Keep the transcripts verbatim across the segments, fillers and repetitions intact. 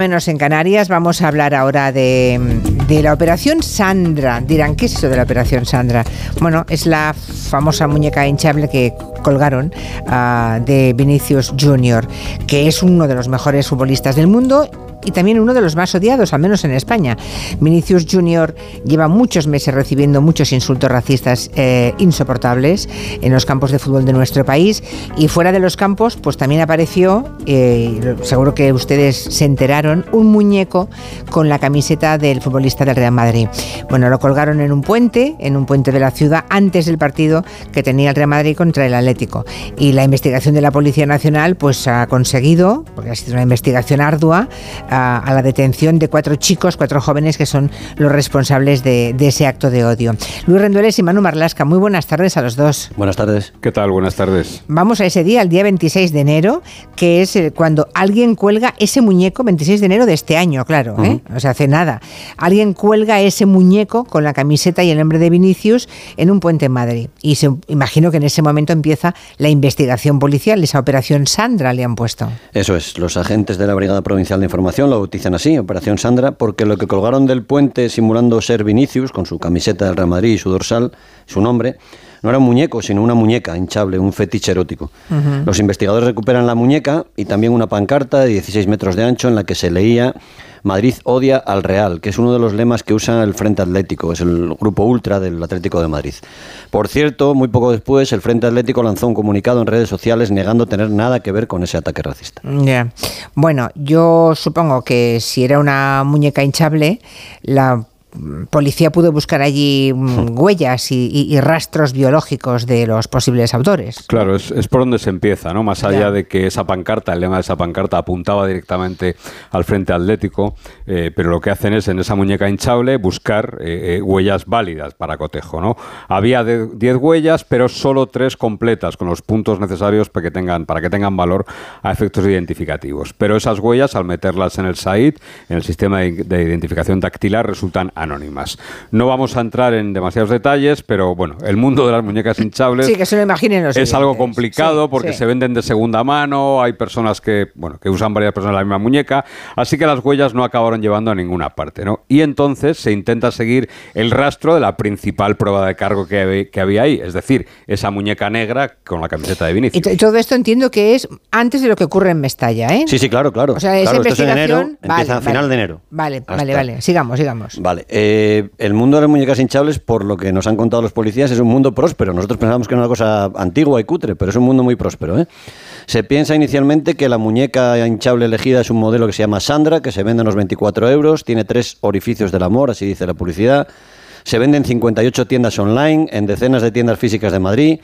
Menos en Canarias, vamos a hablar ahora de, de la Operación Sandra. Dirán, ¿qué es eso de la Operación Sandra? Bueno, es la famosa muñeca hinchable que colgaron uh, de Vinicius Junior, que es uno de los mejores futbolistas del mundo y también uno de los más odiados, al menos en España. Vinicius Junior lleva muchos meses recibiendo muchos insultos racistas eh, insoportables en los campos de fútbol de nuestro país, y fuera de los campos pues también apareció, eh, seguro que ustedes se enteraron, un muñeco con la camiseta del futbolista del Real Madrid. Bueno, lo colgaron en un puente, en un puente de la ciudad, antes del partido que tenía el Real Madrid contra el Atlético, y la investigación de la Policía Nacional pues ha conseguido, porque ha sido una investigación ardua, A, a la detención de cuatro chicos, cuatro jóvenes que son los responsables de, de ese acto de odio. Luis Rendueles y Manu Marlasca, muy buenas tardes a los dos. Buenas tardes. ¿Qué tal? Buenas tardes. Vamos a ese día, el día veintiséis de enero, que es cuando alguien cuelga ese muñeco, veintiséis de enero de este año, claro, ¿eh? Uh-huh. O sea, hace nada. Alguien cuelga ese muñeco con la camiseta y el nombre de Vinicius en un puente en Madrid. Y se, imagino que en ese momento empieza la investigación policial, esa Operación Sandra le han puesto. Eso es, los agentes de la Brigada Provincial de Información lo bautizan así, Operación Sandra, porque lo que colgaron del puente simulando ser Vinicius, con su camiseta del Real Madrid y su dorsal, su nombre, no era un muñeco, sino una muñeca hinchable, un fetiche erótico. Uh-huh. Los investigadores recuperan la muñeca y también una pancarta de dieciséis metros de ancho en la que se leía Madrid odia al Real, que es uno de los lemas que usa el Frente Atlético, es el grupo ultra del Atlético de Madrid. Por cierto, muy poco después, el Frente Atlético lanzó un comunicado en redes sociales negando tener nada que ver con ese ataque racista. Yeah. Bueno, yo supongo que si era una muñeca hinchable, la policía pudo buscar allí huellas y, y, y rastros biológicos de los posibles autores. Claro, es, es por donde se empieza, ¿no? Más allá claro. de que esa pancarta, el lema de esa pancarta apuntaba directamente al Frente Atlético, eh, pero lo que hacen es, en esa muñeca hinchable, buscar eh, eh, huellas válidas para cotejo, ¿no? Había diez huellas, pero solo tres completas, con los puntos necesarios para que tengan, para que tengan valor a efectos identificativos. Pero esas huellas, al meterlas en el SAID, en el sistema de, de identificación dactilar, resultan anónimas. No vamos a entrar en demasiados detalles, pero bueno, el mundo de las muñecas hinchables sí, que se lo imaginen los es algo complicado, sí, porque sí. se venden de segunda mano, hay personas que, bueno, que usan varias personas la misma muñeca, así que las huellas no acabaron llevando a ninguna parte, ¿no? Y entonces se intenta seguir el rastro de la principal prueba de cargo que había ahí, es decir, esa muñeca negra con la camiseta de Vinicius. Y todo esto entiendo que es antes de lo que ocurre en Mestalla, ¿eh? Sí, sí, claro, claro. O sea, esa claro, investigación esto es en enero, vale, empieza a final vale, de enero. Vale, hasta... vale, vale. Sigamos, sigamos. Vale. Eh, el mundo de las muñecas hinchables, por lo que nos han contado los policías, es un mundo próspero. Nosotros pensábamos que era una cosa antigua y cutre, pero es un mundo muy próspero, ¿eh? Se piensa inicialmente que la muñeca hinchable elegida es un modelo que se llama Sandra, que se vende a unos veinticuatro euros, tiene tres orificios del amor, así dice la publicidad. Se vende en cincuenta y ocho tiendas online, en decenas de tiendas físicas de Madrid.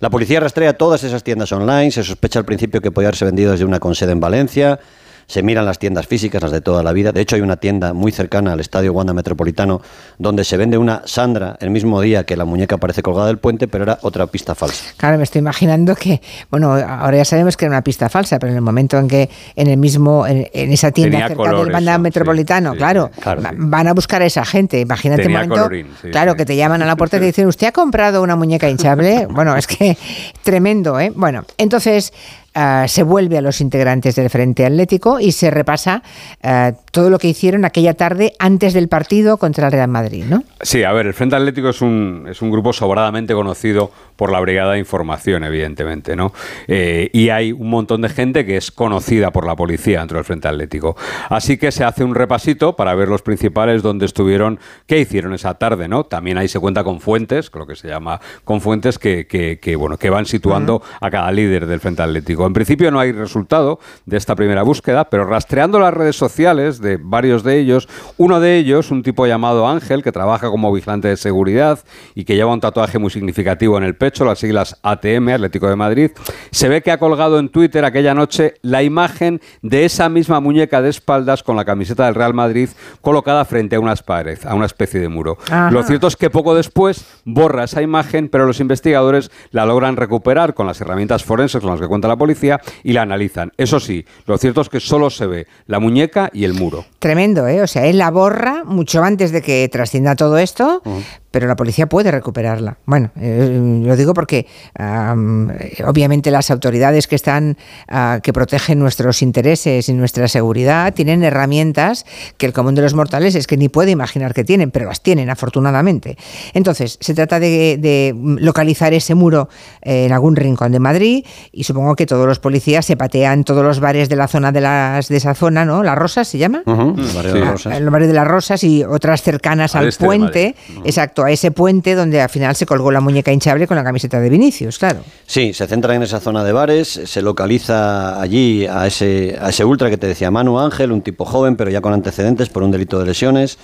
La policía rastrea todas esas tiendas online, se sospecha al principio que podía haberse vendido desde una con sede en Valencia. Se miran las tiendas físicas, las de toda la vida. De hecho, hay una tienda muy cercana al estadio Wanda Metropolitano donde se vende una Sandra el mismo día que la muñeca aparece colgada del puente, pero era otra pista falsa. Claro, me estoy imaginando que, bueno, ahora ya sabemos que era una pista falsa, pero en el momento en que en el mismo, en, en esa tienda tenía cerca del Wanda Metropolitano, sí, claro, sí, claro, claro sí. van a buscar a esa gente. Imagínate tenía un momento, colorín, sí, claro, sí. que te llaman a la puerta y te dicen, ¿usted ha comprado una muñeca hinchable? Bueno, es que tremendo, ¿eh? Bueno, entonces... Uh, se vuelve a los integrantes del Frente Atlético y se repasa uh, todo lo que hicieron aquella tarde antes del partido contra el Real Madrid, ¿no? Sí, a ver, el Frente Atlético es un, es un grupo sobradamente conocido por la Brigada de Información, evidentemente, ¿no? Eh, y hay un montón de gente que es conocida por la policía dentro del Frente Atlético. Así que se hace un repasito para ver los principales donde estuvieron, qué hicieron esa tarde, ¿no? También ahí se cuenta con fuentes, lo que se llama con fuentes que, que, que, bueno, que van situando uh-huh. a cada líder del Frente Atlético. En principio no hay resultado de esta primera búsqueda, pero rastreando las redes sociales de varios de ellos, uno de ellos, un tipo llamado Ángel, que trabaja como vigilante de seguridad y que lleva un tatuaje muy significativo en el pecho, las siglas A T M, Atlético de Madrid, se ve que ha colgado en Twitter aquella noche la imagen de esa misma muñeca de espaldas con la camiseta del Real Madrid colocada frente a unas paredes, a una especie de muro. Ajá. Lo cierto es que poco después borra esa imagen, pero los investigadores la logran recuperar con las herramientas forenses con las que cuenta la policía y la analizan. Eso sí, lo cierto es que solo se ve la muñeca y el muro. Tremendo, ¿eh? O sea, él la borra mucho antes de que trascienda todo esto, uh-huh. pero la policía puede recuperarla. Bueno, eh, lo digo porque um, obviamente las autoridades que están uh, que protegen nuestros intereses y nuestra seguridad tienen herramientas que el común de los mortales es que ni puede imaginar que tienen, pero las tienen afortunadamente. Entonces, se trata de, de localizar ese muro en algún rincón de Madrid, y supongo que todos los policías se patean todos los bares de la zona de las de esa zona, ¿no? ¿Las Rosas se llama? Uh-huh. El barrio, sí, de Rosas. El barrio de las Rosas y otras cercanas al, al este puente. Uh-huh. Exacto, a ese puente donde al final se colgó la muñeca hinchable con la camiseta de Vinicius, claro. Sí, se centra en esa zona de bares, se localiza allí a ese, a ese ultra que te decía Manu Ángel, un tipo joven pero ya con antecedentes por un delito de lesiones,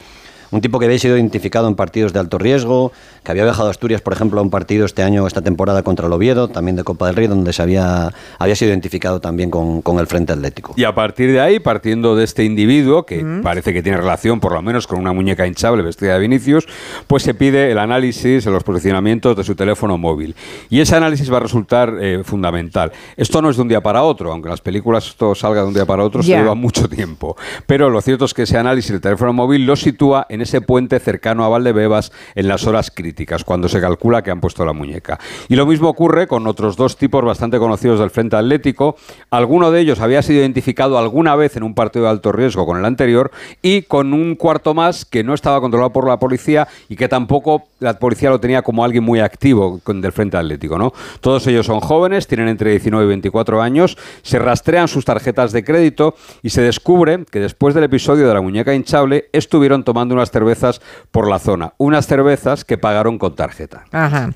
un tipo que había sido identificado en partidos de alto riesgo, que había viajado a Asturias, por ejemplo, a un partido este año, esta temporada contra el Oviedo, también de Copa del Rey, donde se había, había sido identificado también con, con el Frente Atlético. Y a partir de ahí, partiendo de este individuo, que mm. parece que tiene relación, por lo menos, con una muñeca hinchable vestida de Vinicius, pues se pide el análisis de los posicionamientos de su teléfono móvil. Y ese análisis va a resultar eh, fundamental. Esto no es de un día para otro, aunque en las películas esto salga de un día para otro, yeah. se lleva mucho tiempo. Pero lo cierto es que ese análisis del teléfono móvil lo sitúa en en ese puente cercano a Valdebebas en las horas críticas, cuando se calcula que han puesto la muñeca. Y lo mismo ocurre con otros dos tipos bastante conocidos del Frente Atlético. Alguno de ellos había sido identificado alguna vez en un partido de alto riesgo con el anterior, y con un cuarto más que no estaba controlado por la policía y que tampoco la policía lo tenía como alguien muy activo del Frente Atlético, ¿no? Todos ellos son jóvenes, tienen entre diecinueve y veinticuatro años, se rastrean sus tarjetas de crédito y se descubre que después del episodio de la muñeca hinchable estuvieron tomando unas cervezas por la zona, unas cervezas que pagaron con tarjeta. Ajá.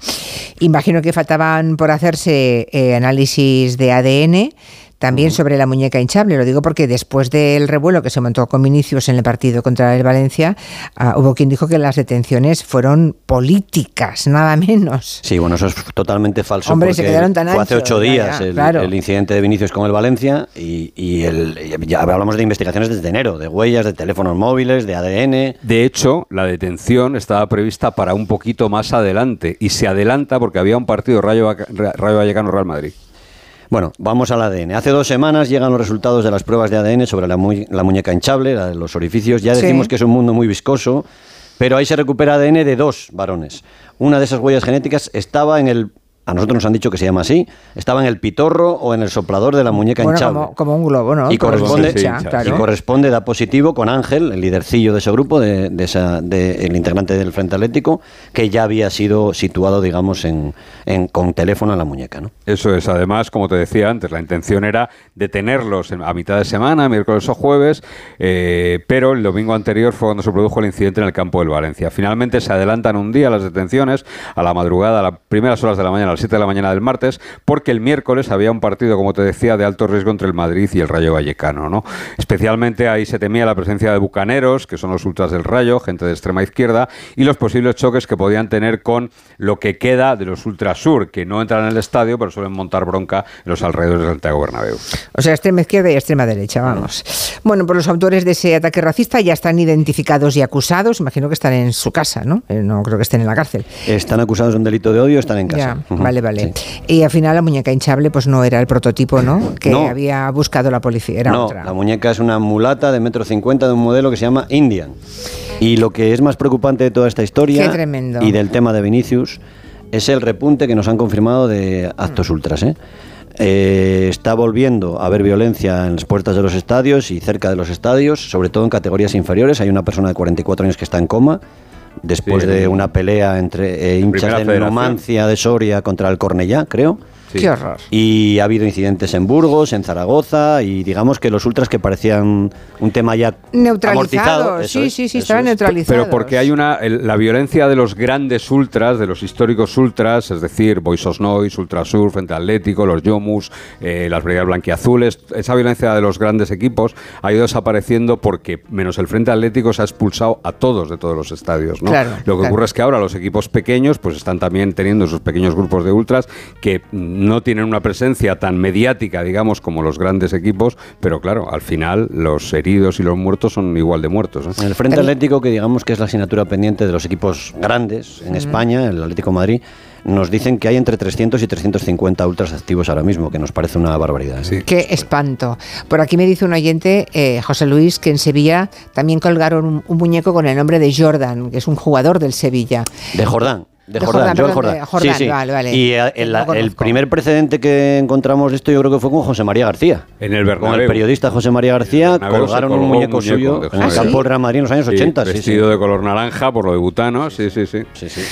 Imagino que faltaban por hacerse eh, análisis de A D N también uh-huh. sobre la muñeca hinchable. Lo digo porque después del revuelo que se montó con Vinicius en el partido contra el Valencia, uh, hubo quien dijo que las detenciones fueron políticas, nada menos. Sí, bueno, eso es totalmente falso. Hombre, se quedaron tan anchos. Fue hace ocho días ya, ya, el, claro. el incidente de Vinicius con el Valencia y, y, el, y ya hablamos de investigaciones desde enero, de huellas, de teléfonos móviles, de A D N. De hecho, la detención estaba prevista para un poquito más adelante y se adelanta porque había un partido Rayo, Rayo Vallecano-Real Madrid. Bueno, vamos al A D N. Hace dos semanas llegan los resultados de las pruebas de A D N sobre la, mu la muñeca hinchable, la de los orificios. Ya decimos sí. que es un mundo muy viscoso, pero ahí se recupera A D N de dos varones. Una de esas huellas genéticas estaba en el... A nosotros nos han dicho que se llama así. Estaba en el pitorro o en el soplador de la muñeca bueno, hinchable. Como, como un globo, ¿no? Y corresponde, sí, sí, hincha, claro. y corresponde, da positivo con Ángel, el lidercillo de ese grupo, de, de esa, de, el integrante del Frente Atlético, que ya había sido situado, digamos, en, en, con teléfono en la muñeca, ¿no? Eso es. Además, como te decía antes, la intención era detenerlos a mitad de semana, miércoles o jueves, eh, pero el domingo anterior fue cuando se produjo el incidente en el campo del Valencia. Finalmente se adelantan un día las detenciones, a la madrugada, a las primeras horas de la mañana, a las siete de la mañana del martes, porque el miércoles había un partido, como te decía, de alto riesgo entre el Madrid y el Rayo Vallecano, ¿no? Especialmente ahí se temía la presencia de bucaneros, que son los ultras del Rayo, gente de extrema izquierda, y los posibles choques que podían tener con lo que queda de los Ultrasur, que no entran en el estadio, pero suelen montar bronca en los alrededores de Santiago Bernabéu. O sea, extrema izquierda y extrema derecha, vamos. Bueno, pues los autores de ese ataque racista ya están identificados y acusados. Imagino que están en su casa, ¿no? No creo que estén en la cárcel. Están acusados de un delito de odio, están en casa. Ya. Vale, vale. Sí. Y al final la muñeca hinchable pues no era el prototipo, ¿no? Que no. había buscado la policía. Era no, otra. La muñeca es una mulata de metro cincuenta de un modelo que se llama Indian. Y lo que es más preocupante de toda esta historia y del tema de Vinicius es el repunte que nos han confirmado de actos mm. ultras, ¿eh? Eh, está volviendo a haber violencia en las puertas de los estadios y cerca de los estadios, sobre todo en categorías inferiores. Hay una persona de cuarenta y cuatro años que está en coma después sí, de una pelea entre eh, hinchas de Numancia de Soria contra el Cornellá, creo. Sí. Qué horror. Y ha habido incidentes en Burgos, en Zaragoza, y digamos que los ultras que parecían un tema ya amortizado. Sí, es, sí, sí, estaban es. neutralizados. Pero porque hay una el, la violencia de los grandes ultras, de los históricos ultras, es decir, Boixos Nois, Ultrasur, Frente Atlético, los Yomus, eh, las Brigadas Blanquiazules, esa violencia de los grandes equipos ha ido desapareciendo porque, menos el Frente Atlético, se ha expulsado a todos de todos los estadios, ¿no? Claro, Lo que claro. ocurre es que ahora los equipos pequeños pues están también teniendo esos pequeños grupos de ultras que no tienen una presencia tan mediática, digamos, como los grandes equipos, pero claro, al final los heridos y los muertos son igual de muertos, ¿eh? El Frente Atlético, que digamos que es la asignatura pendiente de los equipos grandes en España, el Atlético de Madrid, nos dicen que hay entre trescientos y trescientos cincuenta ultras activos ahora mismo, que nos parece una barbaridad, ¿eh? ¡Qué espanto! Por aquí me dice un oyente, eh, José Luis, que en Sevilla también colgaron un, un muñeco con el nombre de Jordan, que es un jugador del Sevilla. De Jordán. De, de Jordán, Jordán, Jordán. De Jordán. Sí, sí. Vale, vale. Y el, el primer precedente que encontramos de esto, yo creo que fue con José María García. En el Bernabéu. Con el periodista José María García, colgaron un muñeco, un muñeco suyo en el campo del Real Madrid en los años sí, ochenta. Vestido sí, sí. de color naranja, por lo de Butano, sí, sí, sí. sí, sí.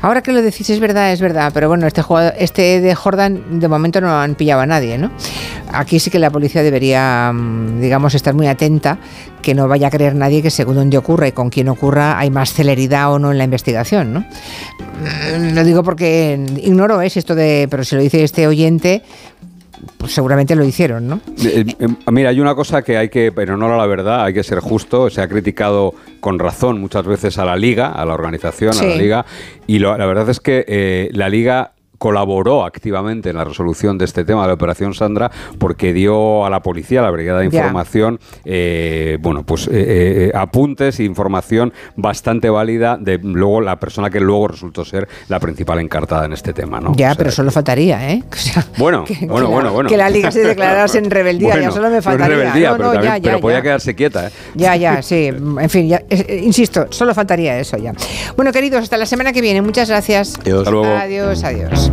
Ahora que lo decís, es verdad, es verdad, pero bueno, este, jugador, este de Jordán de momento no han pillado a nadie, ¿no? Aquí sí que la policía debería, digamos, estar muy atenta, que no vaya a creer nadie que según dónde ocurra y con quién ocurra hay más celeridad o no en la investigación, ¿no? Lo digo porque ignoro es esto de, pero si lo dice este oyente, pues seguramente lo hicieron, ¿no? Eh, eh, mira, hay una cosa que hay que, en honor a la verdad, hay que ser justo. Se ha criticado con razón muchas veces a la Liga, a la organización, sí. a la Liga, y lo, la verdad es que eh, la Liga colaboró activamente en la resolución de este tema de la Operación Sandra, porque dio a la policía, a la Brigada de Información, eh, bueno, pues eh, eh, apuntes e información bastante válida de luego la persona que luego resultó ser la principal encartada en este tema, ¿no? Ya, o sea, pero solo que... faltaría, ¿eh? O sea, bueno, que, bueno, que bueno, la, bueno. Que la Liga se declarase en rebeldía, bueno, ya solo me faltaría. No en rebeldía, no, pero, no, también, ya, pero ya, podía ya. quedarse quieta, ¿eh? Ya, ya, sí. En fin, ya, eh, insisto, solo faltaría eso ya. Bueno, queridos, hasta la semana que viene. Muchas gracias. Adiós. Hasta luego. Adiós, adiós.